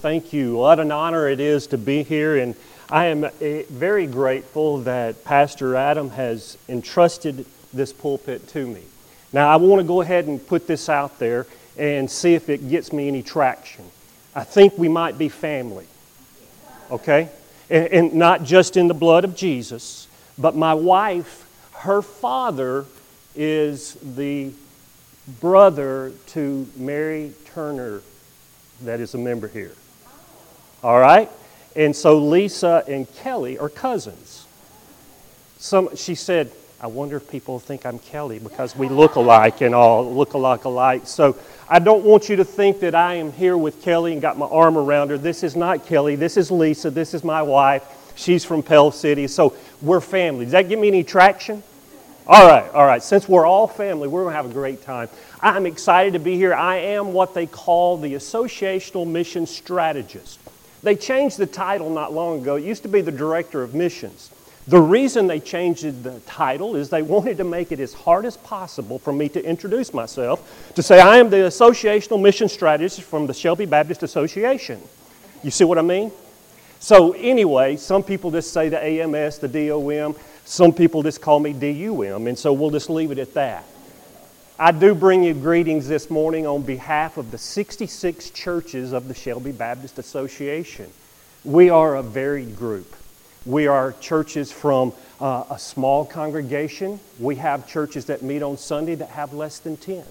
Thank you. What an honor it is to be here, and I am very grateful that Pastor Adam has entrusted this pulpit to me. Now, I want to go ahead and put this out there and see if it gets me any traction. I think we might be family, okay? And not just in the blood of Jesus, but my wife, her father is the brother to Mary Turner that is a member here. All right? And so Lisa and Kelly are cousins. She said, I wonder if people think I'm Kelly because we look alike and all, look alike. So I don't want you to think that I am here with Kelly and got my arm around her. This is not Kelly. This is Lisa. This is my wife. She's from Pell City. So we're family. Does that give me any traction? All right. Since we're all family, we're going to have a great time. I'm excited to be here. I am what they call the Associational Mission Strategist. They changed the title not long ago. It used to be the Director of Missions. The reason they changed the title is they wanted to make it as hard as possible for me to introduce myself, to say I am the Associational Mission Strategist from the Shelby Baptist Association. You see what I mean? So anyway, some people just say the AMS, the DOM. Some people just call me DUM, and so we'll just leave it at that. I do bring you greetings this morning on behalf of the 66 churches of the Shelby Baptist Association. We are a varied group. We are churches from a small congregation. We have churches that meet on Sunday that have less than 10.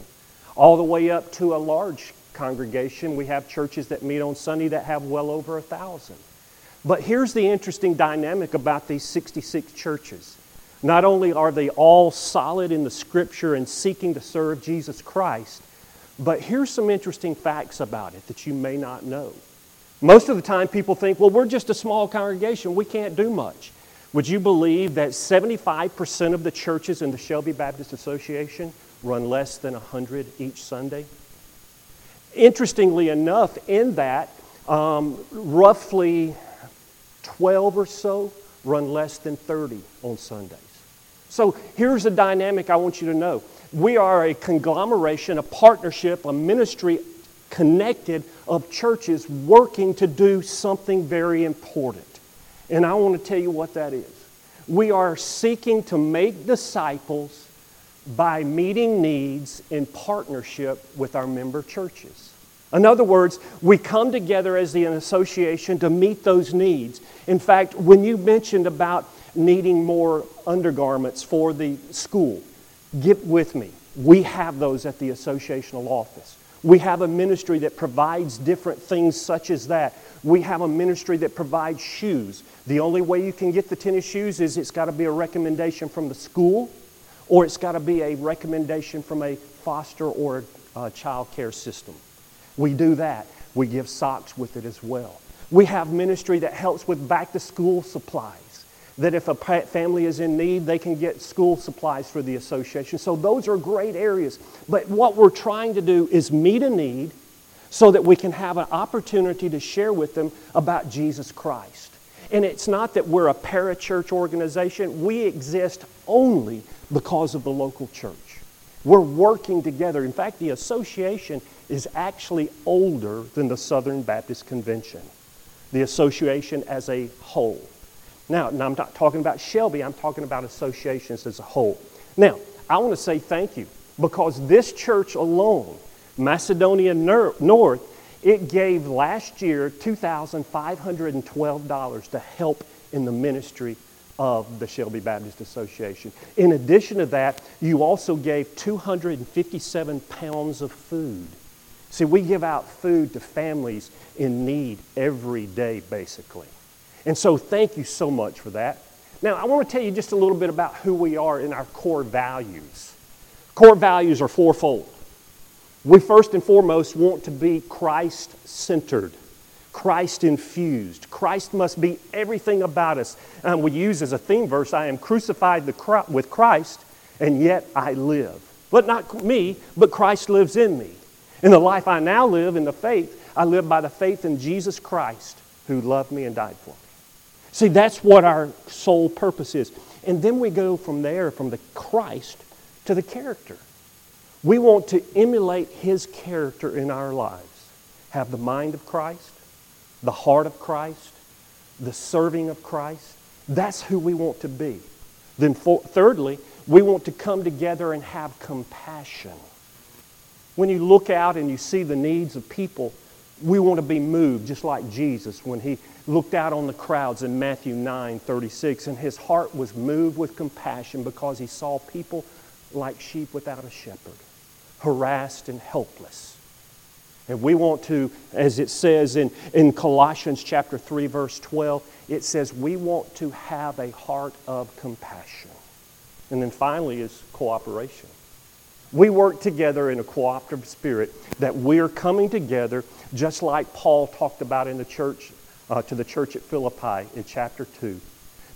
All the way up to a large congregation, we have churches that meet on Sunday that have well over 1,000. But here's the interesting dynamic about these 66 churches. Not only are they all solid in the Scripture and seeking to serve Jesus Christ, but here's some interesting facts about it that you may not know. Most of the time people think, well, we're just a small congregation. We can't do much. Would you believe that 75% of the churches in the Shelby Baptist Association run less than 100 each Sunday? Interestingly enough, in that, roughly 12 or so run less than 30 on Sundays. So here's a dynamic I want you to know. We are a conglomeration, a partnership, a ministry connected of churches working to do something very important. And I want to tell you what that is. We are seeking to make disciples by meeting needs in partnership with our member churches. In other words, we come together as an association to meet those needs. In fact, when you mentioned about needing more undergarments for the school, get with me. We have those at the associational office. We have a ministry that provides different things such as that. We have a ministry that provides shoes. The only way you can get the tennis shoes is it's got to be a recommendation from the school, or it's got to be a recommendation from a foster or a child care system. We do that. We give socks with it as well. We have ministry that helps with back-to-school supplies, that if a family is in need, they can get school supplies for the association. So those are great areas. But what we're trying to do is meet a need so that we can have an opportunity to share with them about Jesus Christ. And it's not that we're a parachurch organization. We exist only because of the local church. We're working together. In fact, the association is actually older than the Southern Baptist Convention, the association as a whole. Now I'm not talking about Shelby, I'm talking about associations as a whole. Now, I want to say thank you, because this church alone, Macedonia North, it gave last year $2,512 to help in the ministry of the Shelby Baptist Association. In addition to that, you also gave 257 pounds of food. See, we give out food to families in need every day, basically. And so thank you so much for that. Now, I want to tell you just a little bit about who we are and our core values. Core values are fourfold. We first and foremost want to be Christ-centered, Christ-infused. Christ must be everything about us. And we use as a theme verse, I am crucified with Christ, and yet I live. But not me, but Christ lives in me. In the life I now live, in the faith, I live by the faith in Jesus Christ, who loved me and died for me. See, that's what our sole purpose is. And then we go from there, from the Christ to the character. We want to emulate His character in our lives. Have the mind of Christ, the heart of Christ, the serving of Christ. That's who we want to be. Then thirdly, we want to come together and have compassion. When you look out and you see the needs of people, we want to be moved, just like Jesus when he looked out on the crowds in Matthew 9:36, and his heart was moved with compassion because he saw people like sheep without a shepherd, harassed and helpless. And we want to, as it says in Colossians chapter 3, verse 12, it says we want to have a heart of compassion. And then finally is cooperation. We work together in a cooperative spirit, that we're coming together just like Paul talked about in the church, to the church at Philippi in chapter 2,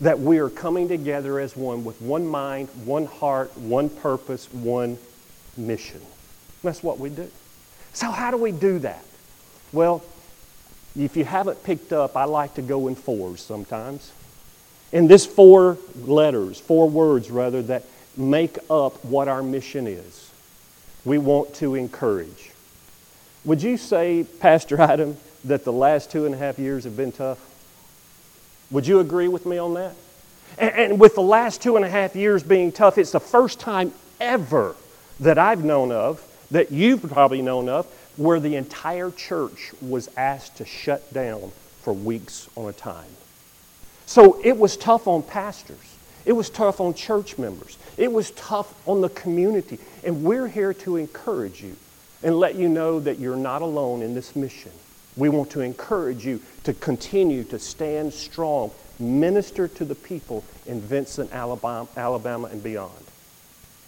that we are coming together as one with one mind, one heart, one purpose, one mission. And that's what we do. So how do we do that? Well, if you haven't picked up, I like to go in fours sometimes. And this four words that make up what our mission is. We want to encourage. Would you say, Pastor Adam, that the last 2.5 years have been tough? Would you agree with me on that? And with the last 2.5 years being tough, it's the first time ever that I've known of, that you've probably known of, where the entire church was asked to shut down for weeks on a time. So it was tough on pastors. It was tough on church members. It was tough on the community. And we're here to encourage you and let you know that you're not alone in this mission. We want to encourage you to continue to stand strong, minister to the people in Vincent, Alabama, and beyond.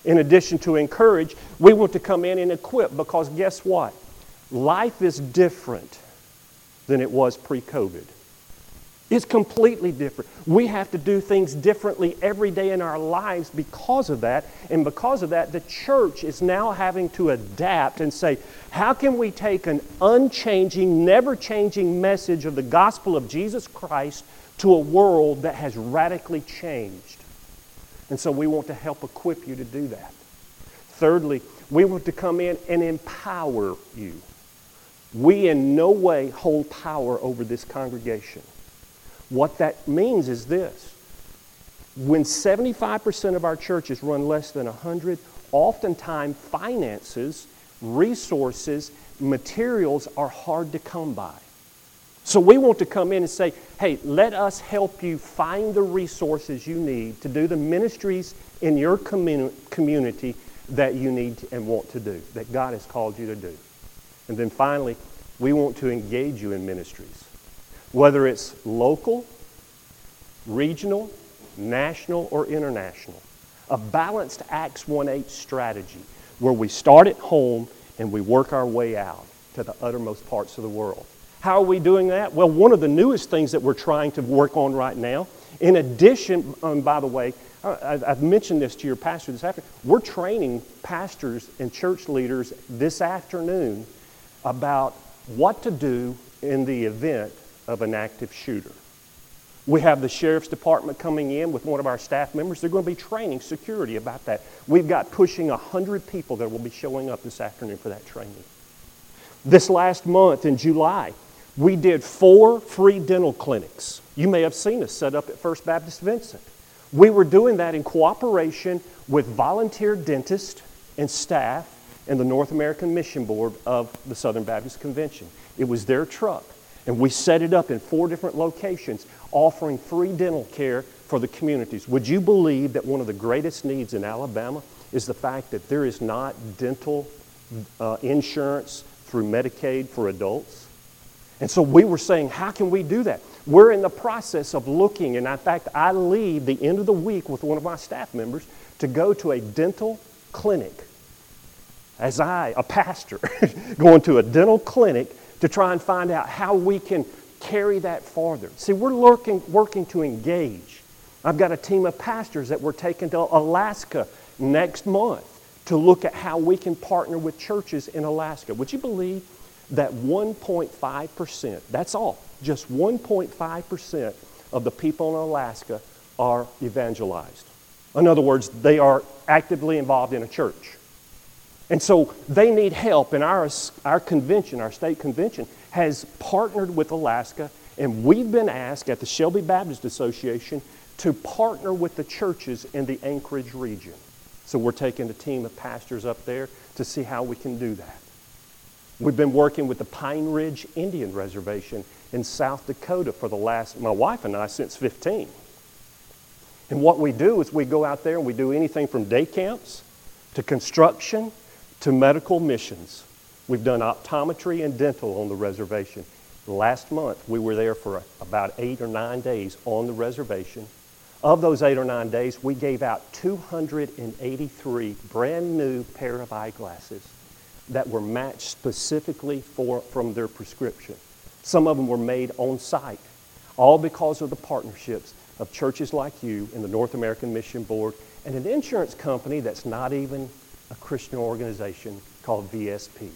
In addition to encourage, we want to come in and equip, because guess what? Life is different than it was pre-COVID. It's completely different. We have to do things differently every day in our lives because of that. And because of that, the church is now having to adapt and say, how can we take an unchanging, never-changing message of the gospel of Jesus Christ to a world that has radically changed? And so we want to help equip you to do that. Thirdly, we want to come in and empower you. We in no way hold power over this congregation. What that means is this. When 75% of our churches run less than 100, oftentimes finances, resources, materials are hard to come by. So we want to come in and say, hey, let us help you find the resources you need to do the ministries in your community that you need and want to do, that God has called you to do. And then finally, we want to engage you in ministries, whether it's local, regional, national, or international. A balanced Acts 1:8 strategy where we start at home and we work our way out to the uttermost parts of the world. How are we doing that? Well, one of the newest things that we're trying to work on right now, in addition, by the way, I've mentioned this to your pastor this afternoon, we're training pastors and church leaders this afternoon about what to do in the event of an active shooter. We have the sheriff's department coming in with one of our staff members. They're going to be training security about that. We've got pushing 100 people that will be showing up this afternoon for that training. This last month in July, we did 4 free dental clinics. You may have seen us set up at First Baptist Vincent. We were doing that in cooperation with volunteer dentists and staff and the North American Mission Board of the Southern Baptist Convention. It was their truck, and we set it up in 4 different locations, offering free dental care for the communities. Would you believe that one of the greatest needs in Alabama is the fact that there is not dental insurance through Medicaid for adults? And so we were saying, how can we do that? We're in the process of looking, and in fact, I leave the end of the week with one of my staff members to go to a dental clinic, as a pastor, going to a dental clinic to try and find out how we can carry that farther. See, we're working to engage. I've got a team of pastors that we're taking to Alaska next month to look at how we can partner with churches in Alaska. Would you believe that 1.5%, that's all, just 1.5% of the people in Alaska are evangelized. In other words, they are actively involved in a church. And so they need help, and our state convention has partnered with Alaska, and we've been asked at the Shelby Baptist Association to partner with the churches in the Anchorage region. So we're taking a team of pastors up there to see how we can do that. We've been working with the Pine Ridge Indian Reservation in South Dakota for the last, my wife and I, since 15. And what we do is we go out there and we do anything from day camps to construction to medical missions. We've done optometry and dental on the reservation. Last month, we were there for about 8 or 9 days on the reservation. Of those 8 or 9 days, we gave out 283 brand new pair of eyeglasses that were matched specifically from their prescription. Some of them were made on site, all because of the partnerships of churches like you and the North American Mission Board and an insurance company that's not even a Christian organization called VSP.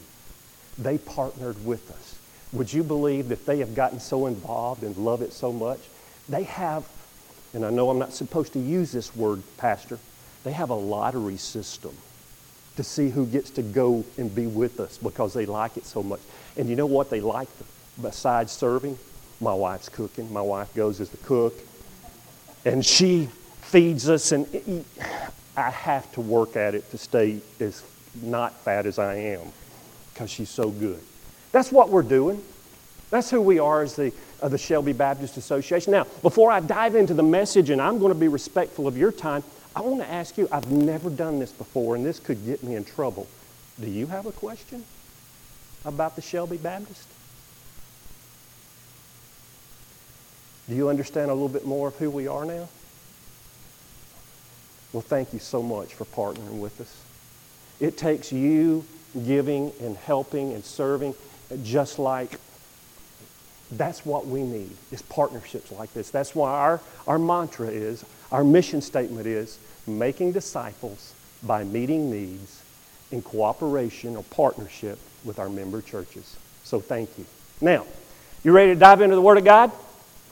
They partnered with us. Would you believe that they have gotten so involved and love it so much? They have, and I know I'm not supposed to use this word, Pastor, they have a lottery system to see who gets to go and be with us because they like it so much. And you know what they like besides serving? My wife's cooking. My wife goes as the cook, and she feeds us and eat. I have to work at it to stay as not fat as I am because she's so good. That's what we're doing. That's who we are as the Shelby Baptist Association. Now, before I dive into the message, and I'm going to be respectful of your time, I want to ask you, I've never done this before, and this could get me in trouble. Do you have a question about the Shelby Baptist? Do you understand a little bit more of who we are now? Well, thank you so much for partnering with us. It takes you giving and helping and serving, just like that's what we need, is partnerships like this. That's why our mantra is, our mission statement is, making disciples by meeting needs in cooperation or partnership with our member churches. So thank you. Now, you ready to dive into the Word of God?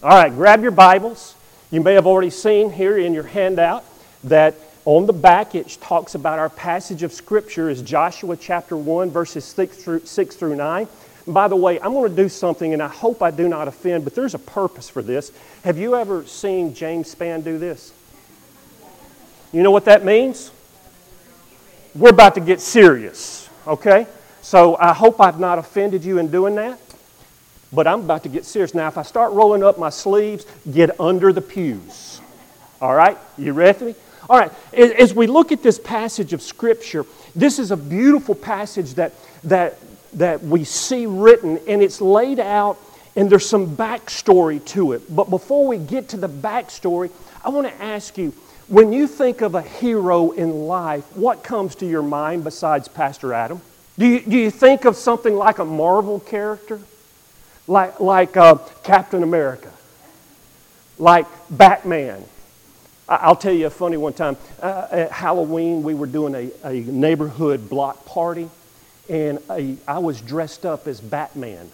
All right, grab your Bibles. You may have already seen here in your handout that on the back, it talks about our passage of Scripture is Joshua chapter 1, verses 6 through 9. And by the way, I'm going to do something, and I hope I do not offend, but there's a purpose for this. Have you ever seen James Spann do this? You know what that means? We're about to get serious, okay? So I hope I've not offended you in doing that, but I'm about to get serious. Now, if I start rolling up my sleeves, get under the pews. All right? You ready for me? All right, as we look at this passage of Scripture, this is a beautiful passage that we see written, and it's laid out, and there's some backstory to it. But before we get to the backstory, I want to ask you, when you think of a hero in life, what comes to your mind besides Pastor Adam? Do you think of something like a Marvel character? Like Captain America? Like Batman? I'll tell you a funny one time. At Halloween, we were doing a neighborhood block party, and I was dressed up as Batman.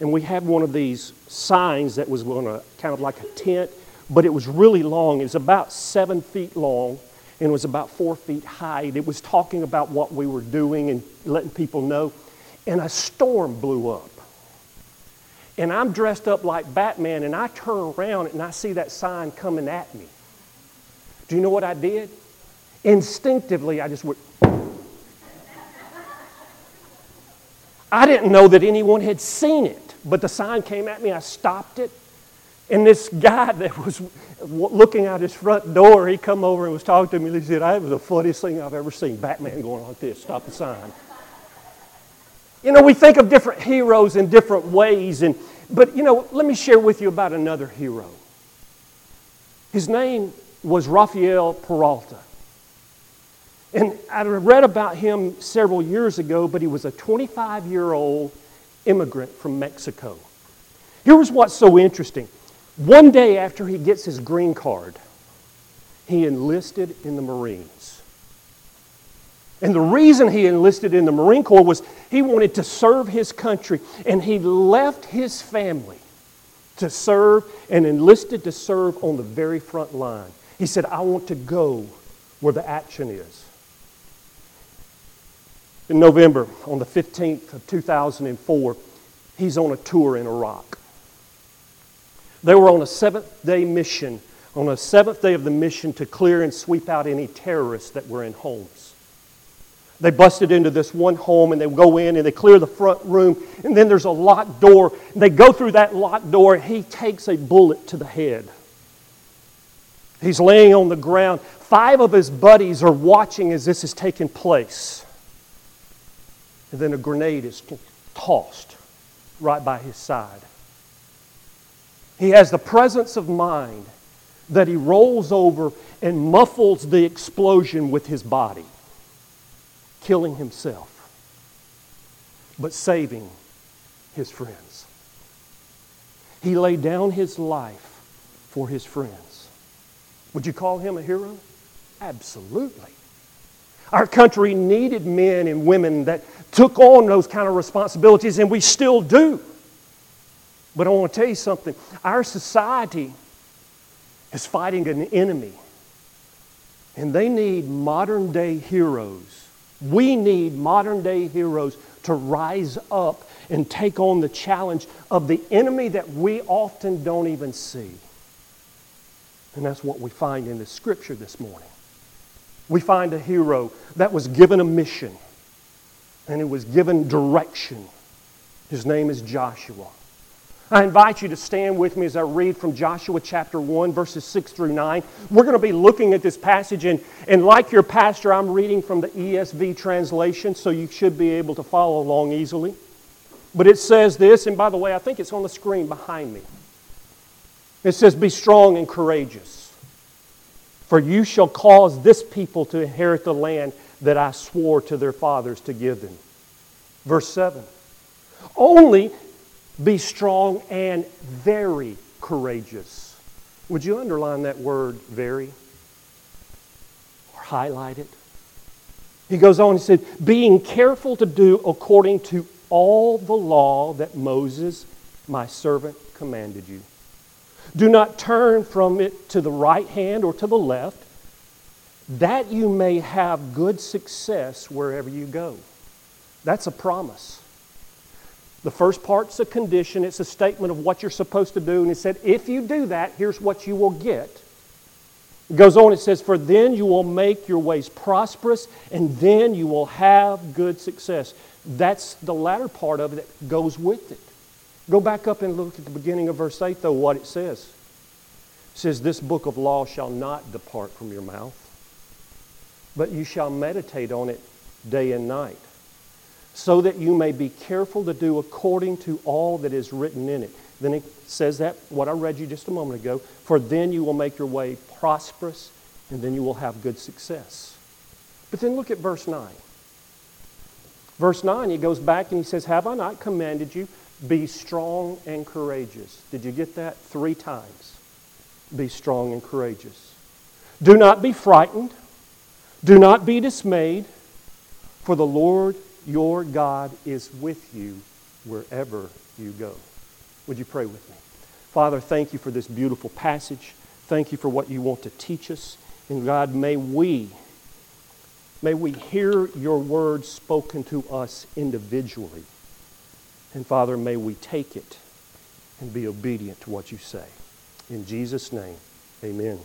And we had one of these signs that was on kind of like a tent, but it was really long. It was about 7 feet long, and it was about 4 feet high. And it was talking about what we were doing and letting people know. And a storm blew up. And I'm dressed up like Batman, and I turn around, and I see that sign coming at me. Do you know what I did? Instinctively, I just went. I didn't know that anyone had seen it, but the sign came at me. I stopped it, and this guy that was looking out his front door, he come over and was talking to me. He said, "That was the funniest thing I've ever seen, Batman going like this, stop the sign." You know, we think of different heroes in different ways, but you know, let me share with you about another hero. His name was Rafael Peralta. And I read about him several years ago, but he was a 25-year-old immigrant from Mexico. Here was what's so interesting. One day after he gets his green card, he enlisted in the Marines. And the reason he enlisted in the Marine Corps was he wanted to serve his country, and he left his family to serve and enlisted to serve on the very front line. He said, "I want to go where the action is." In November, on the 15th of 2004, he's on a tour in Iraq. They were on a seventh-day mission, on the seventh day of the mission to clear and sweep out any terrorists that were in homes. They busted into this one home, and they go in, and they clear the front room, and then there's a locked door. They go through that locked door, and he takes a bullet to the head. He's laying on the ground. Five of his buddies are watching as this is taking place. And then a grenade is tossed right by his side. He has the presence of mind that he rolls over and muffles the explosion with his body, killing himself, but saving his friends. He laid down his life for his friends. Would you call him a hero? Absolutely. Our country needed men and women that took on those kind of responsibilities, and we still do. But I want to tell you something. Our society is fighting an enemy, and they need modern-day heroes. We need modern-day heroes to rise up and take on the challenge of the enemy that we often don't even see. And that's what we find in the Scripture this morning. We find a hero that was given a mission, and it was given direction. His name is Joshua. I invite you to stand with me as I read from Joshua chapter 1, verses 6 through 9. We're going to be looking at this passage, and like your pastor, I'm reading from the ESV translation, so you should be able to follow along easily. But it says this, and by the way, I think it's on the screen behind me. It says, "Be strong and courageous, for you shall cause this people to inherit the land that I swore to their fathers to give them." Verse 7. "Only be strong and very courageous." Would you underline that word, very? Or highlight it? He goes on and said, "Being careful to do according to all the law that Moses, my servant, commanded you. Do not turn from it to the right hand or to the left, that you may have good success wherever you go." That's a promise. The first part's a condition. It's a statement of what you're supposed to do. And it said, if you do that, here's what you will get. It goes on, it says, "For then you will make your ways prosperous, and then you will have good success." That's the latter part of it that goes with it. Go back up and look at the beginning of verse 8, though, what it says. It says, "This book of law shall not depart from your mouth, but you shall meditate on it day and night, so that you may be careful to do according to all that is written in it." Then it says that, what I read you just a moment ago, "For then you will make your way prosperous, and then you will have good success." But then look at verse 9. Verse 9, he goes back and he says, "Have I not commanded you? Be strong and courageous." Did you get that? 3 times. Be strong and courageous. "Do not be frightened. Do not be dismayed. For the Lord your God is with you wherever you go." Would you pray with me? Father, thank you for this beautiful passage. Thank you for what you want to teach us. And God, may we hear your word spoken to us individually. And Father, may we take it and be obedient to what you say. In Jesus' name, amen.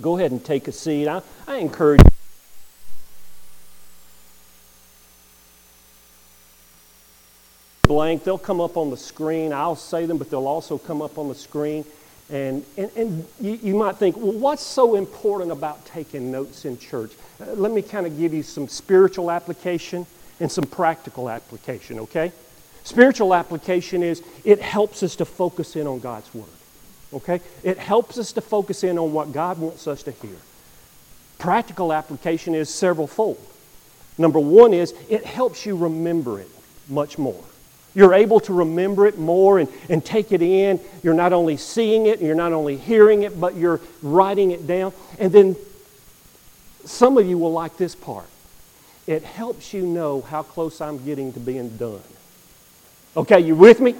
Go ahead and take a seat. I encourage you. Blank, they'll come up on the screen. I'll say them, but they'll also come up on the screen. And you might think, well, what's so important about taking notes in church? Let me kind of give you some spiritual application and some practical application, okay? Spiritual application is it helps us to focus in on God's Word, okay? It helps us to focus in on what God wants us to hear. Practical application is several-fold. Number one is it helps you remember it much more. You're able to remember it more and take it in. You're not only seeing it, you're not only hearing it, but you're writing it down. And then some of you will like this part. It helps you know how close I'm getting to being done. Okay, you with me?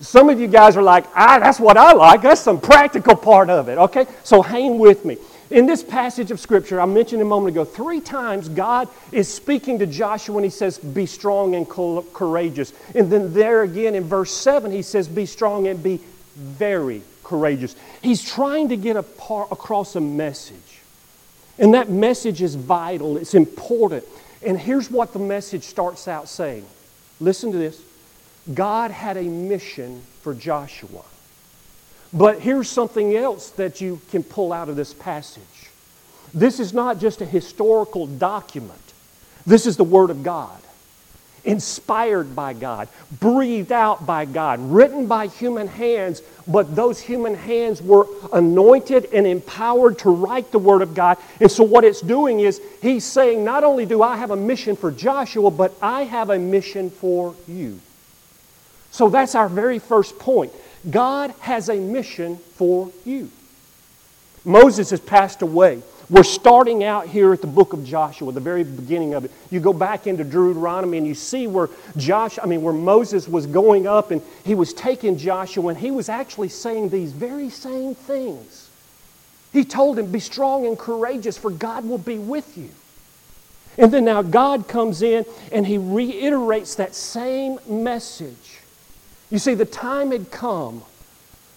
Some of you guys are like, that's what I like. That's some practical part of it, okay? So hang with me. In this passage of Scripture, I mentioned a moment ago, 3 times God is speaking to Joshua and he says, be strong and courageous. And then there again in verse 7, he says, be strong and be very courageous. He's trying to get across a message. And that message is vital. It's important. And here's what the message starts out saying. Listen to this. God had a mission for Joshua. But here's something else that you can pull out of this passage. This is not just a historical document. This is the Word of God. Inspired by God, breathed out by God, written by human hands, but those human hands were anointed and empowered to write the Word of God. And so what it's doing is, he's saying, not only do I have a mission for Joshua, but I have a mission for you. So that's our very first point. God has a mission for you. Moses has passed away. We're starting out here at the book of Joshua, the very beginning of it. You go back into Deuteronomy and you see where Moses was going up and he was taking Joshua and he was actually saying these very same things. He told him, be strong and courageous, for God will be with you. And then now God comes in and he reiterates that same message. You see, the time had come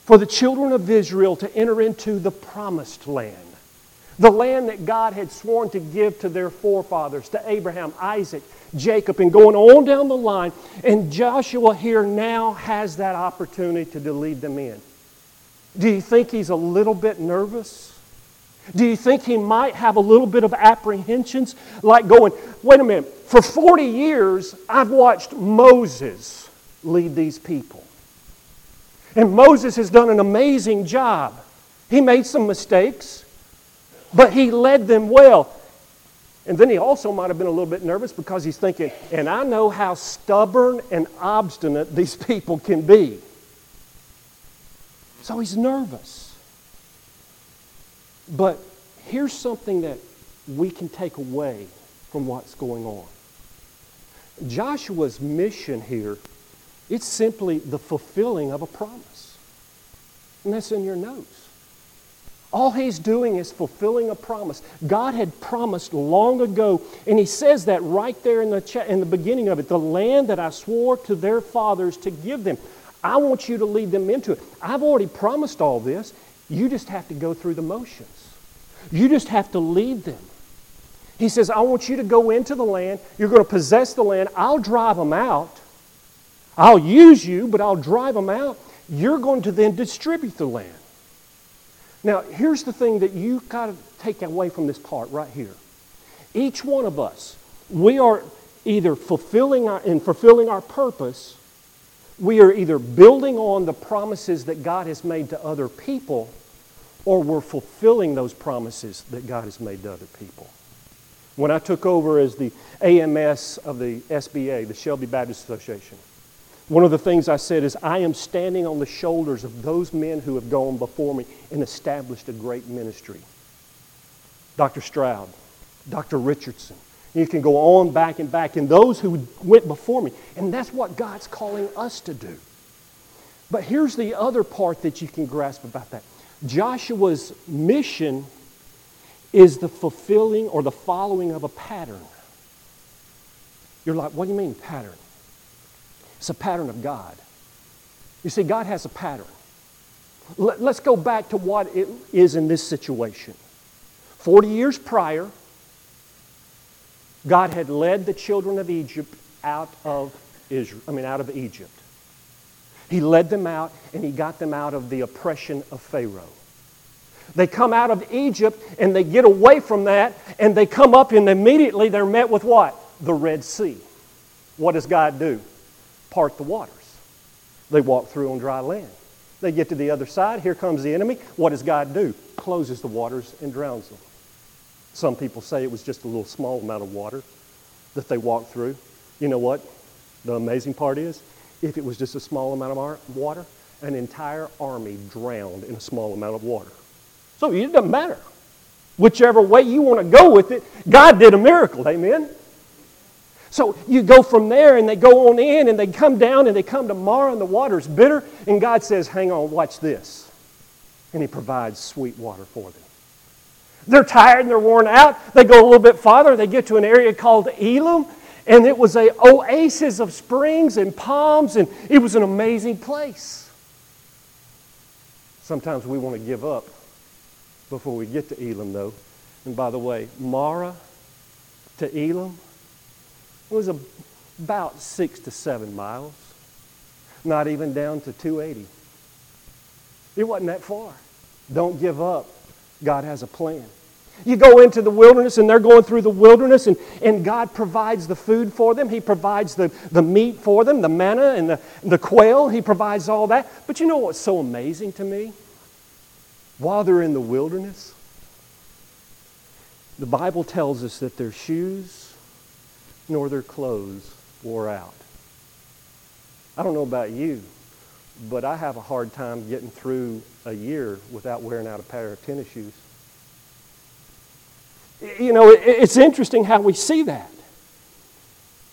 for the children of Israel to enter into the promised land. The land that God had sworn to give to their forefathers, to Abraham, Isaac, Jacob, and going on down the line. And Joshua here now has that opportunity to lead them in. Do you think he's a little bit nervous? Do you think he might have a little bit of apprehensions? Like going, wait a minute, for 40 years I've watched Moses lead these people. And Moses has done an amazing job. He made some mistakes, but he led them well. And then he also might have been a little bit nervous because he's thinking, and I know how stubborn and obstinate these people can be. So he's nervous. But here's something that we can take away from what's going on. Joshua's mission here, it's simply the fulfilling of a promise. And that's in your notes. All he's doing is fulfilling a promise. God had promised long ago, and he says that right there in the beginning of it, the land that I swore to their fathers to give them. I want you to lead them into it. I've already promised all this. You just have to go through the motions. You just have to lead them. He says, I want you to go into the land. You're going to possess the land. I'll drive them out. I'll use you, but I'll drive them out. You're going to then distribute the land. Now, here's the thing that you've got to take away from this part right here. Each one of us, we are either fulfilling our purpose, we are either building on the promises that God has made to other people, or we're fulfilling those promises that God has made to other people. When I took over as the AMS of the SBA, the Shelby Baptist Association, one of the things I said is, I am standing on the shoulders of those men who have gone before me and established a great ministry. Dr. Stroud, Dr. Richardson, you can go on back and back, and those who went before me. And that's what God's calling us to do. But here's the other part that you can grasp about that. Joshua's mission is the fulfilling or the following of a pattern. You're like, what do you mean pattern? It's a pattern of God. You see, God has a pattern. Let's go back to what it is in this situation. 40 years prior, God had led the children of Egypt out of Egypt. He led them out and he got them out of the oppression of Pharaoh. They come out of Egypt and they get away from that and they come up and immediately they're met with what? The Red Sea. What does God do? Part the waters. They walk through on dry land. They get to the other side. Here comes the enemy. What does God do? Closes the waters and drowns them. Some people say it was just a little small amount of water that they walked through. You know what? The amazing part is, if it was just a small amount of water, an entire army drowned in a small amount of water. So it doesn't matter. Whichever way you want to go with it, God did a miracle. Amen? So you go from there and they go on in and they come down and they come to Mara and the water's bitter and God says, hang on, watch this. And he provides sweet water for them. They're tired and they're worn out. They go a little bit farther. They get to an area called Elam, and it was an oasis of springs and palms, and it was an amazing place. Sometimes we want to give up before we get to Elam, though. And by the way, Mara to Elam was about 6 to 7 miles, not even down to 280. It wasn't that far. Don't give up. God has a plan. You go into the wilderness, and they're going through the wilderness, and God provides the food for them. He provides the meat for them, the manna and the quail. He provides all that. But you know what's so amazing to me? While they're in the wilderness, the Bible tells us that their shoes nor their clothes wore out. I don't know about you, but I have a hard time getting through a year without wearing out a pair of tennis shoes. You know, it's interesting how we see that.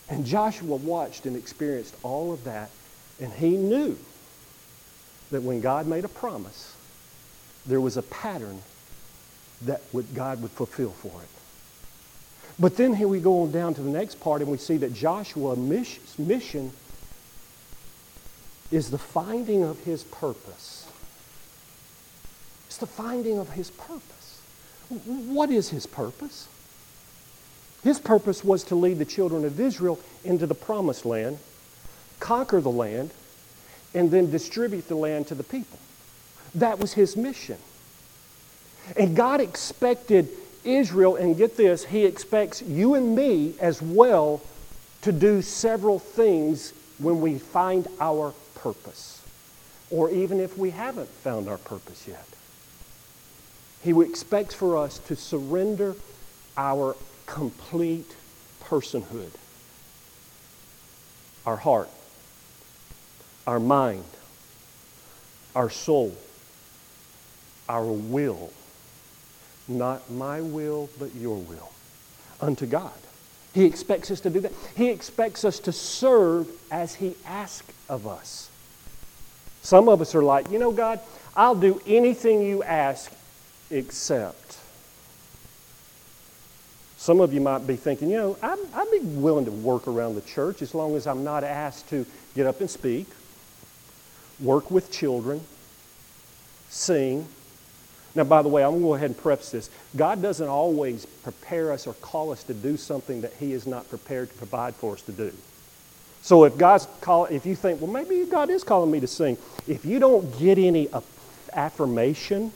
And Joshua watched and experienced all of that, and he knew that when God made a promise, there was a pattern that God would fulfill for it. But then here we go on down to the next part, and we see that Joshua's mission is the finding of his purpose. It's the finding of his purpose. What is his purpose? His purpose was to lead the children of Israel into the promised land, conquer the land, and then distribute the land to the people. That was his mission. And God expected Israel, and get this, he expects you and me as well to do several things when we find our purpose, or even if we haven't found our purpose yet. He expects for us to surrender our complete personhood, our heart, our mind, our soul, our will, not my will, but your will, unto God. He expects us to do that. He expects us to serve as he asks of us. Some of us are like, you know, God, I'll do anything you ask except. Some of you might be thinking, you know, I'd be willing to work around the church as long as I'm not asked to get up and speak, work with children, sing. Now, by the way, I'm going to go ahead and preface this. God doesn't always prepare us or call us to do something that he is not prepared to provide for us to do. So if you think, well, maybe God is calling me to sing, if you don't get any affirmation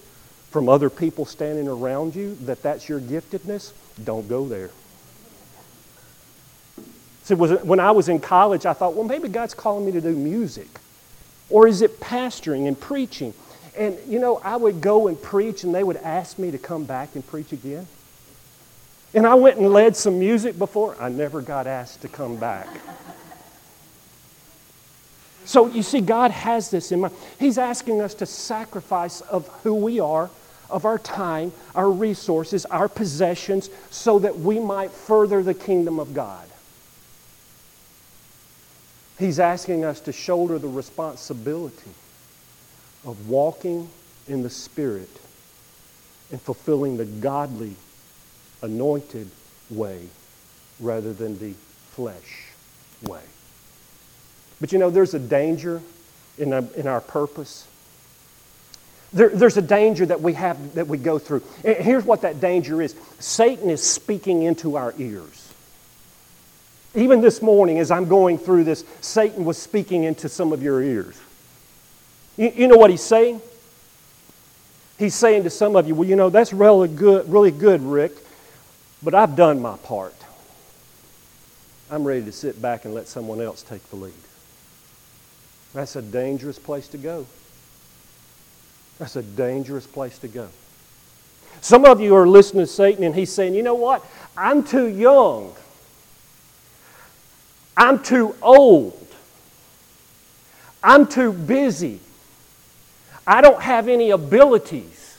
from other people standing around you that that's your giftedness, don't go there. See, when I was in college, I thought, well, maybe God's calling me to do music. Or is it pastoring and preaching? And, you know, I would go and preach, and they would ask me to come back and preach again. And I went and led some music before. I never got asked to come back. So, you see, God has this in mind. He's asking us to sacrifice of who we are, of our time, our resources, our possessions, so that we might further the kingdom of God. He's asking us to shoulder the responsibility of walking in the Spirit and fulfilling the godly, anointed way rather than the flesh way. But you know, there's a danger in our purpose. There's a danger that we have, that we go through. And here's what that danger is. Satan is speaking into our ears. Even this morning, as I'm going through this, Satan was speaking into some of your ears. You know what he's saying? He's saying to some of you, well, you know, that's really good, Rick, but I've done my part. I'm ready to sit back and let someone else take the lead. That's a dangerous place to go. That's a dangerous place to go. Some of you are listening to Satan, and he's saying, you know what? I'm too young. I'm too old. I'm too busy. I don't have any abilities.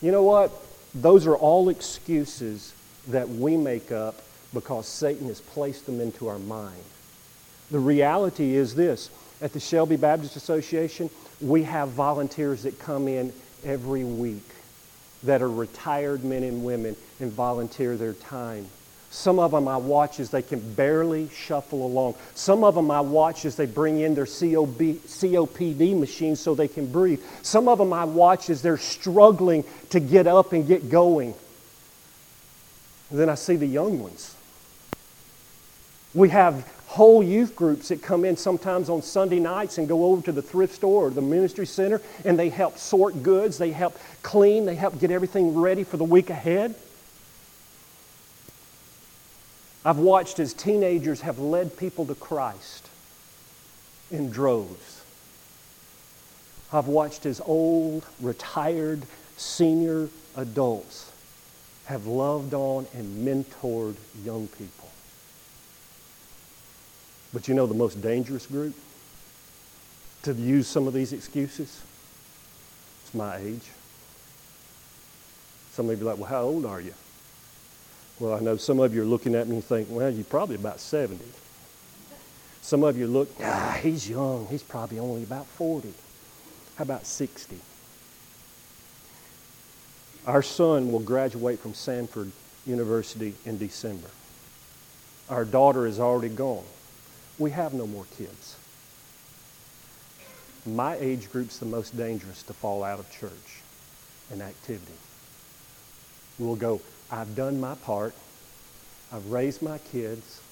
You know what? Those are all excuses that we make up because Satan has placed them into our mind. The reality is this. At the Shelby Baptist Association, we have volunteers that come in every week that are retired men and women and volunteer their time. Some of them I watch as they can barely shuffle along. Some of them I watch as they bring in their COPD machines so they can breathe. Some of them I watch as they're struggling to get up and get going. And then I see the young ones. We have whole youth groups that come in sometimes on Sunday nights and go over to the thrift store or the ministry center, and they help sort goods, they help clean, they help get everything ready for the week ahead. I've watched as teenagers have led people to Christ in droves. I've watched as old, retired, senior adults have loved on and mentored young people. But you know the most dangerous group to use some of these excuses? It's my age. Some of you are like, well, how old are you? Well, I know some of you are looking at me and think, well, you're probably about 70. Some of you look, he's young. He's probably only about 40. How about 60? Our son will graduate from Sanford University in December. Our daughter is already gone. We have no more kids. My age group's the most dangerous to fall out of church and activity. We'll go, I've done my part. I've raised my kids.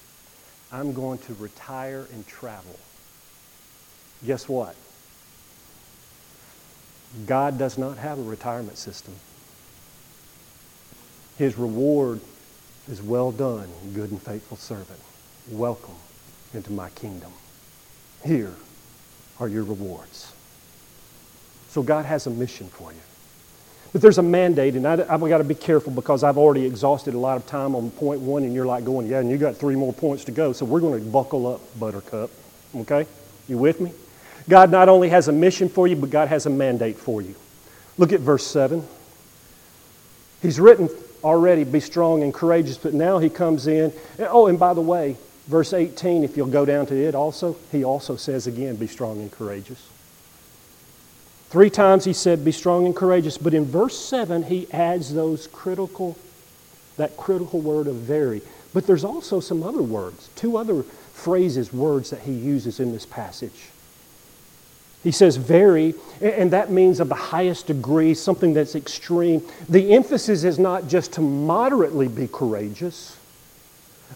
I'm going to retire and travel. Guess what? God does not have a retirement system. His reward is well done, good and faithful servant. Welcome into my kingdom. Here are your rewards. So God has a mission for you. But there's a mandate, and I've got to be careful because I've already exhausted a lot of time on point one, and you're like going, yeah, and you got 3 more points to go, so we're going to buckle up, buttercup. Okay? You with me? God not only has a mission for you, but God has a mandate for you. Look at verse 7. He's written already, be strong and courageous, but now he comes in. And by the way, Verse 18, if you'll go down to it also, he also says again, be strong and courageous. 3 times he said, be strong and courageous. But in verse 7, he adds that critical word of very. But there's also some other words, 2 other phrases, words that he uses in this passage. He says very, and that means of the highest degree, something that's extreme. The emphasis is not just to moderately be courageous,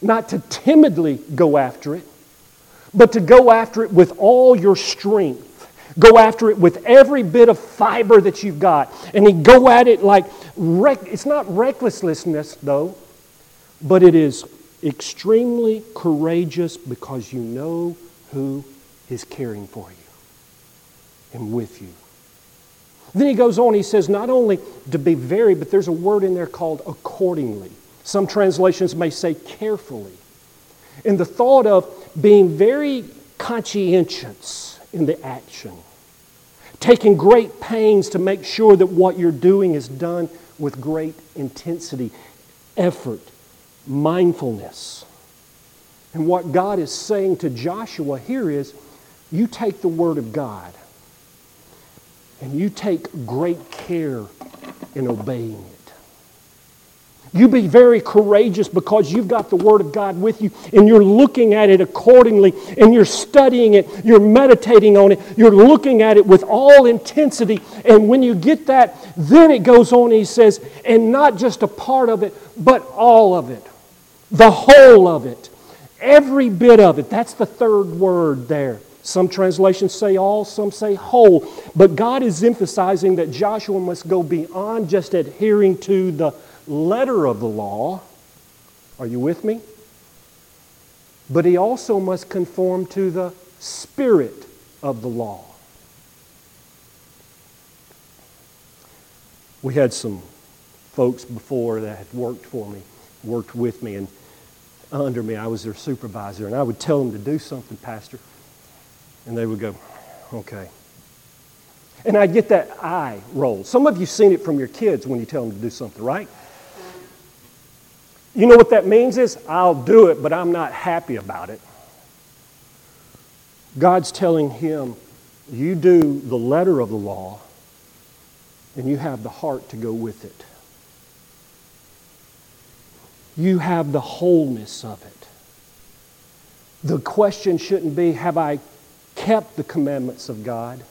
not to timidly go after it, but to go after it with all your strength. Go after it with every bit of fiber that you've got. And then go at it like, it's not recklessness though, but it is extremely courageous because you know who is caring for you and with you. Then he goes on, he says not only to be very, but there's a word in there called accordingly. Some translations may say carefully. And the thought of being very conscientious in the action, taking great pains to make sure that what you're doing is done with great intensity, effort, mindfulness. And what God is saying to Joshua here is, you take the word of God and you take great care in obeying it. You be very courageous because you've got the Word of God with you and you're looking at it accordingly and you're studying it, you're meditating on it, you're looking at it with all intensity. And when you get that, then it goes on and he says, and not just a part of it, but all of it, the whole of it, every bit of it. That's the 3rd word there. Some translations say all, some say whole. But God is emphasizing that Joshua must go beyond just adhering to the letter of the law. Are you with me? But he also must conform to the spirit of the law. We had some folks before that had worked with me and under me. I was their supervisor, and I would tell them to do something, Pastor, and they would go, okay. And I'd get that eye roll. Some of you seen it from your kids when you tell them to do something, right? You know what that means is, I'll do it, but I'm not happy about it. God's telling him, you do the letter of the law, and you have the heart to go with it. You have the wholeness of it. The question shouldn't be, have I kept the commandments of God?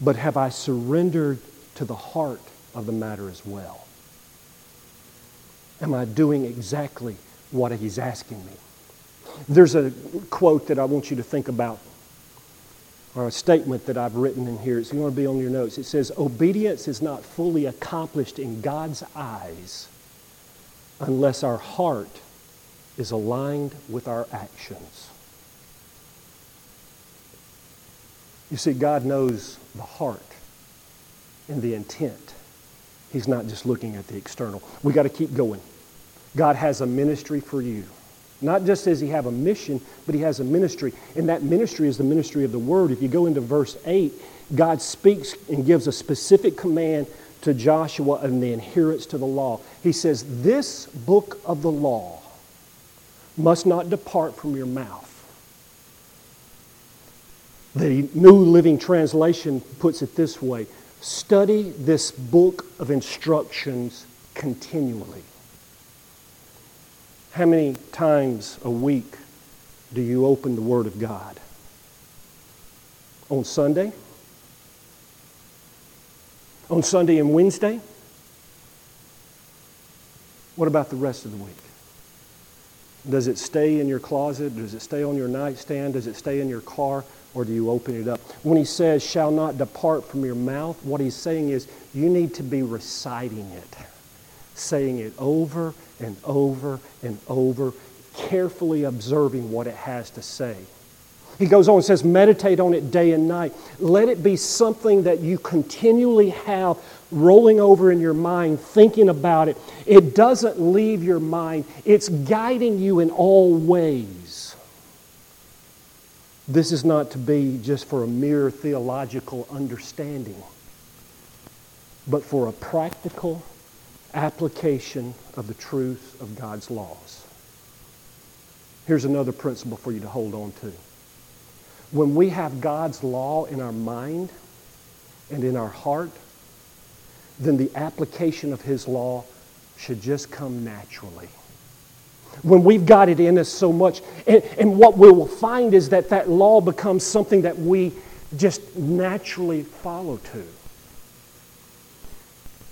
But have I surrendered to the heart of the matter as well? Am I doing exactly what He's asking me? There's a quote that I want you to think about, or a statement that I've written in here. It's going to be on your notes. It says, obedience is not fully accomplished in God's eyes unless our heart is aligned with our actions. You see, God knows the heart and the intent. He's not just looking at the external. We got to keep going. God has a ministry for you. Not just does He have a mission, but He has a ministry. And that ministry is the ministry of the Word. If you go into verse 8, God speaks and gives a specific command to Joshua and the adherence to the law. He says, this book of the law must not depart from your mouth. The New Living Translation puts it this way, study this book of instructions continually. How many times a week do you open the Word of God? On Sunday? On Sunday and Wednesday? What about the rest of the week? Does it stay in your closet? Does it stay on your nightstand? Does it stay in your car? Or do you open it up? When He says, shall not depart from your mouth, what He's saying is, you need to be reciting it, saying it over and over and over, carefully observing what it has to say. He goes on and says, meditate on it day and night. Let it be something that you continually have rolling over in your mind, thinking about it. It doesn't leave your mind. It's guiding you in all ways. This is not to be just for a mere theological understanding, but for a practical application of the truth of God's laws. Here's another principle for you to hold on to. When we have God's law in our mind and in our heart, then the application of His law should just come naturally. When we've got it in us so much. And what we will find is that that law becomes something that we just naturally follow to.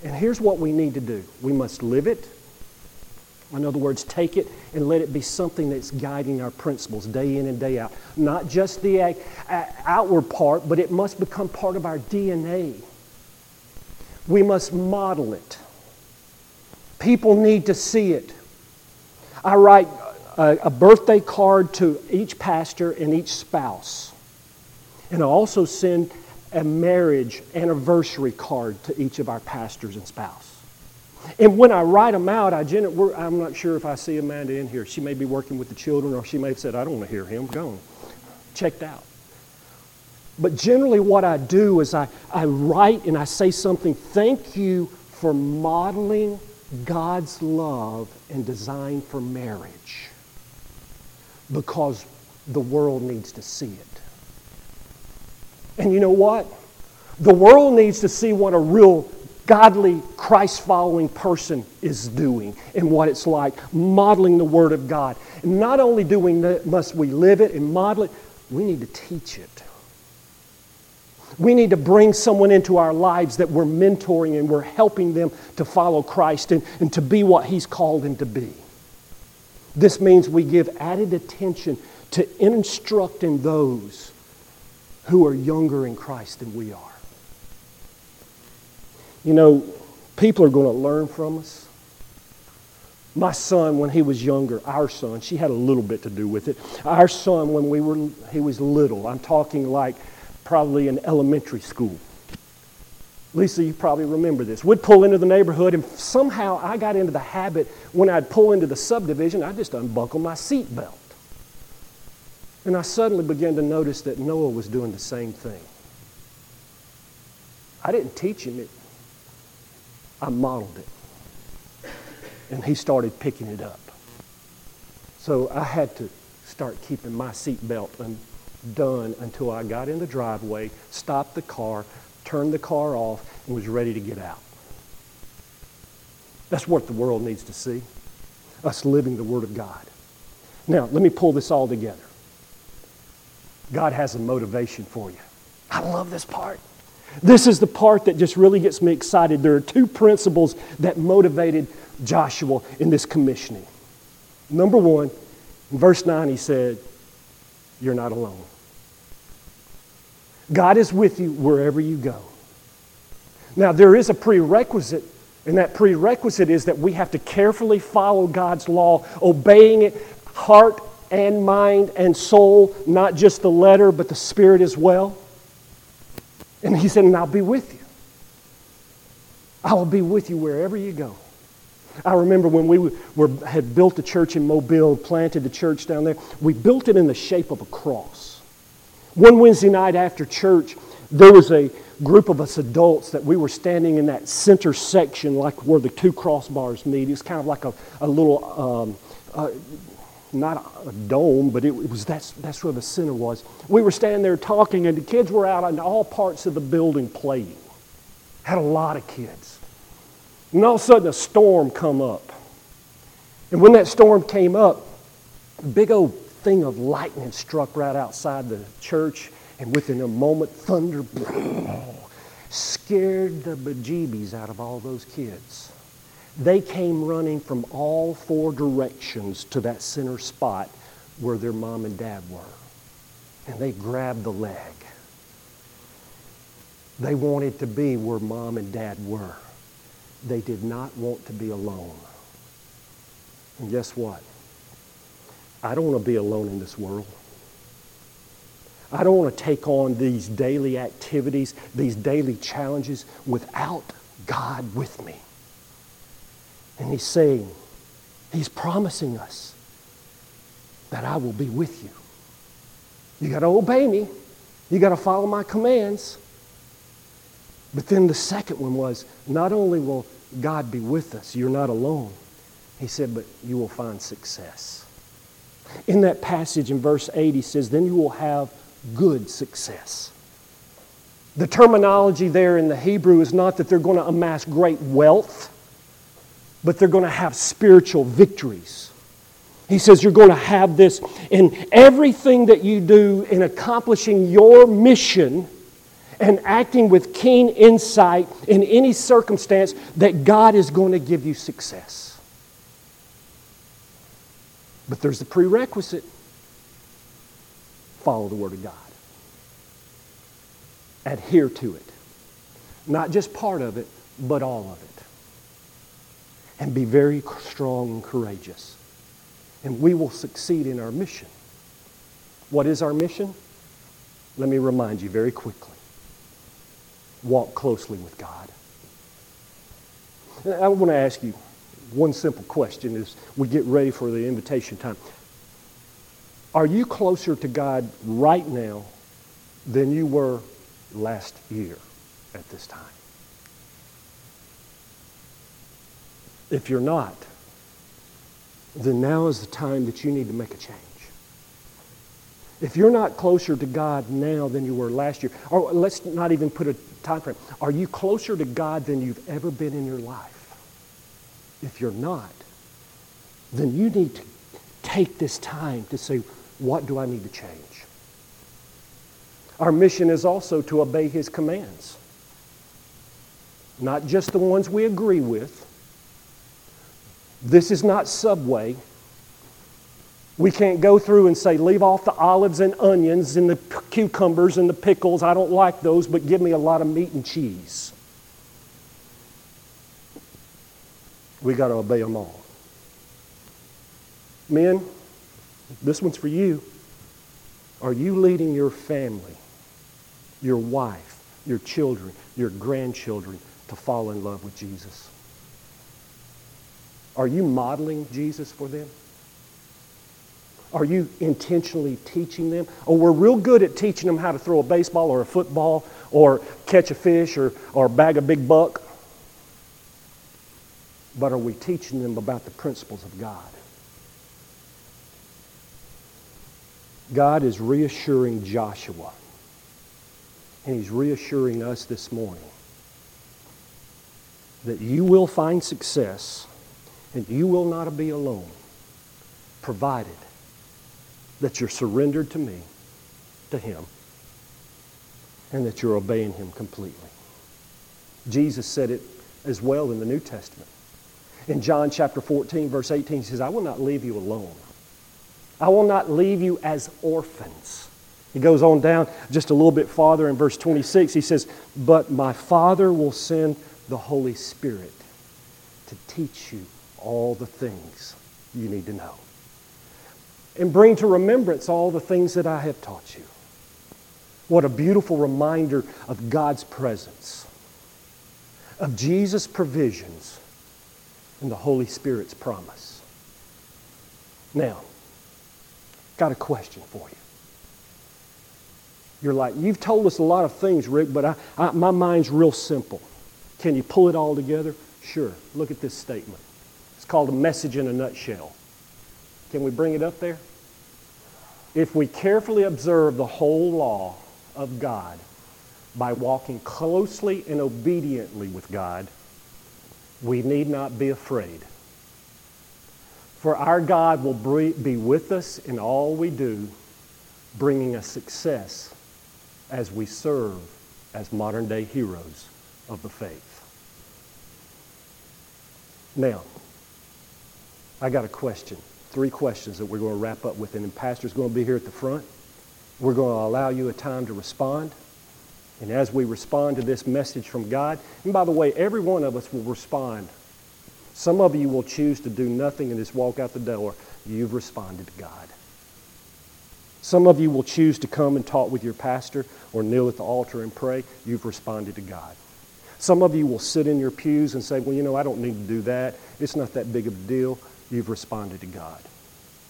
And here's what we need to do. We must live it. In other words, take it and let it be something that's guiding our principles day in and day out. Not just the outward part, but it must become part of our DNA. We must model it. People need to see it. I write a birthday card to each pastor and each spouse. And I also send a marriage anniversary card to each of our pastors and spouse. And when I write them out, I'm not sure if I see Amanda in here. She may be working with the children, or she may have said, I don't want to hear him. Gone. Checked out. But generally what I do is I write and I say something, thank you for modeling God's love and design for marriage, because the world needs to see it. And you know what? The world needs to see what a real godly, Christ-following person is doing and what it's like, modeling the Word of God. And not only must we live it and model it, we need to teach it. We need to bring someone into our lives that we're mentoring and we're helping them to follow Christ and to be what He's called them to be. This means we give added attention to instructing those who are younger in Christ than we are. You know, people are going to learn from us. My son, when he was younger, our son, she had a little bit to do with it. Our son, when he was little, I'm talking like probably in elementary school. Lisa, you probably remember this. We'd pull into the neighborhood, and somehow I got into the habit, when I'd pull into the subdivision, I'd just unbuckle my seatbelt. And I suddenly began to notice that Noah was doing the same thing. I didn't teach him it. I modeled it. And he started picking it up. So I had to start keeping my seatbelt done until I got in the driveway, stopped the car, turned the car off, and was ready to get out. That's what the world needs to see, us living the Word of God. Now, let me pull this all together. God has a motivation for you. I love this part. This is the part that just really gets me excited. There are two principles that motivated Joshua in this commissioning. Number one, in verse 9, he said, "You're not alone." God is with you wherever you go. Now, there is a prerequisite, and that prerequisite is that we have to carefully follow God's law, obeying it, heart and mind and soul, not just the letter, but the spirit as well. And he said, "And I'll be with you. I will be with you wherever you go." I remember when we had built a church in Mobile, planted the church down there, we built it in the shape of a cross. One Wednesday night after church, there was a group of us adults that we were standing in that center section, like where the two crossbars meet. It's kind of like a little, not a dome, but it was that's where the center was. We were standing there talking, and the kids were out in all parts of the building playing. Had a lot of kids. And all of a sudden, a storm come up. And when that storm came up, a big old thing of lightning struck right outside the church. And within a moment, thunder scared the bejeebies out of all those kids. They came running from all four directions to that center spot where their mom and dad were. And they grabbed the leg. They wanted to be where mom and dad were. They did not want to be alone. And guess what? I don't want to be alone in this world. I don't want to take on these daily activities, these daily challenges without God with me. And he's saying, he's promising us that I will be with you. You got to obey me. You got to follow my commands. But then the second one was, not only will God be with us, you're not alone. He said, but you will find success. In that passage in verse 8, he says, then you will have good success. The terminology there in the Hebrew is not that they're going to amass great wealth, but they're going to have spiritual victories. He says you're going to have this in everything that you do in accomplishing your mission and acting with keen insight in any circumstance, that God is going to give you success. But there's the prerequisite. Follow the Word of God. Adhere to it. Not just part of it, but all of it. And be very strong and courageous. And we will succeed in our mission. What is our mission? Let me remind you very quickly. Walk closely with God. And I want to ask you one simple question as we get ready for the invitation time. Are you closer to God right now than you were last year at this time? If you're not, then now is the time that you need to make a change. If you're not closer to God now than you were last year, or let's not even put a time frame, are you closer to God than you've ever been in your life? If you're not, then you need to take this time to say, what do I need to change? Our mission is also to obey His commands. Not just the ones we agree with. This is not Subway. We can't go through and say, leave off the olives and onions and the cucumbers and the pickles. I don't like those, but give me a lot of meat and cheese. We got to obey them all. Men, this one's for you. Are you leading your family, your wife, your children, your grandchildren to fall in love with Jesus? Are you modeling Jesus for them? Are you intentionally teaching them? Oh, we're real good at teaching them how to throw a baseball or a football or catch a fish or bag a big buck. But are we teaching them about the principles of God? God is reassuring Joshua, and He's reassuring us this morning that you will find success and you will not be alone, provided that you're surrendered to me, to Him, and that you're obeying Him completely. Jesus said it as well in the New Testament. In John chapter 14, verse 18, He says, I will not leave you alone. I will not leave you as orphans. He goes on down just a little bit farther in verse 26. He says, but my Father will send the Holy Spirit to teach you all the things you need to know and bring to remembrance all the things that I have taught you. What a beautiful reminder of God's presence, of Jesus' provisions, and the Holy Spirit's promise. Now, got a question for you. You're like, you've told us a lot of things, Rick, but my mind's real simple. Can you pull it all together? Sure. Look at this statement. It's called a message in a nutshell. Can we bring it up there? If we carefully observe the whole law of God by walking closely and obediently with God, we need not be afraid. For our God will be with us in all we do, bringing us success as we serve as modern-day heroes of the faith. Now, I got a question. 3 questions that we're going to wrap up with, and the pastor's going to be here at the front. We're going to allow you a time to respond. And as we respond to this message from God, and by the way, every one of us will respond. Some of you will choose to do nothing and just walk out the door. You've responded to God. Some of you will choose to come and talk with your pastor or kneel at the altar and pray. You've responded to God. Some of you will sit in your pews and say, well, you know, I don't need to do that. It's not that big of a deal. You've responded to God.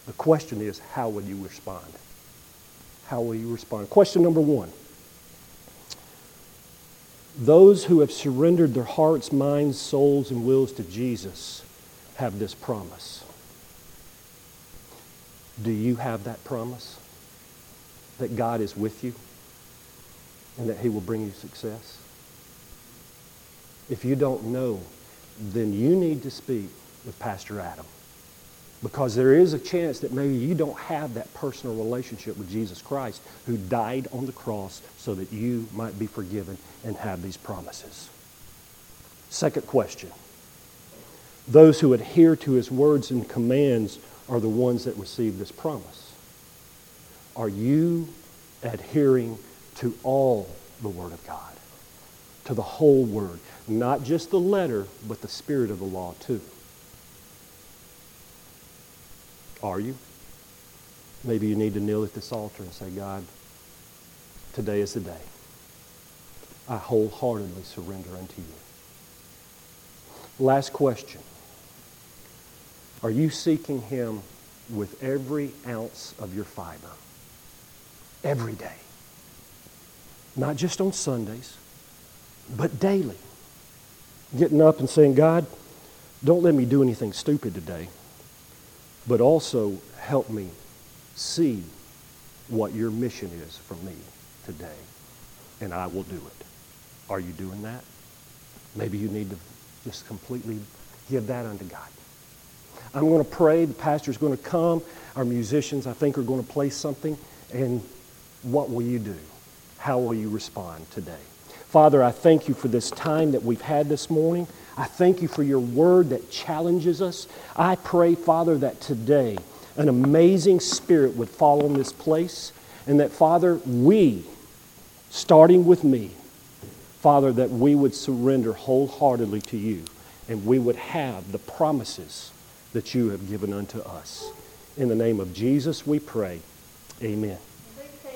The question is, how will you respond? How will you respond? Question number 1. Those who have surrendered their hearts, minds, souls, and wills to Jesus have this promise. Do you have that promise? That God is with you and that He will bring you success? If you don't know, then you need to speak with Pastor Adam, because there is a chance that maybe you don't have that personal relationship with Jesus Christ, who died on the cross so that you might be forgiven and have these promises. Second question. Those who adhere to His words and commands are the ones that receive this promise. Are you adhering to all the Word of God? To the whole Word. Not just the letter, but the spirit of the law too. Are you? Maybe you need to kneel at this altar and say, God, today is the day. I wholeheartedly surrender unto you. Last question. Are you seeking Him with every ounce of your fiber? Every day. Not just on Sundays, but daily. Getting up and saying, God, don't let me do anything stupid today, but also help me see what your mission is for me today, and I will do it. Are you doing that? Maybe you need to just completely give that unto God. I'm going to pray. The pastor's going to come. Our musicians, I think, are going to play something. And what will you do? How will you respond today? Father, I thank you for this time that we've had this morning. I thank you for your word that challenges us. I pray, Father, that today an amazing spirit would fall on this place, and that, Father, we, starting with me, Father, that we would surrender wholeheartedly to you, and we would have the promises that you have given unto us. In the name of Jesus, we pray. Amen.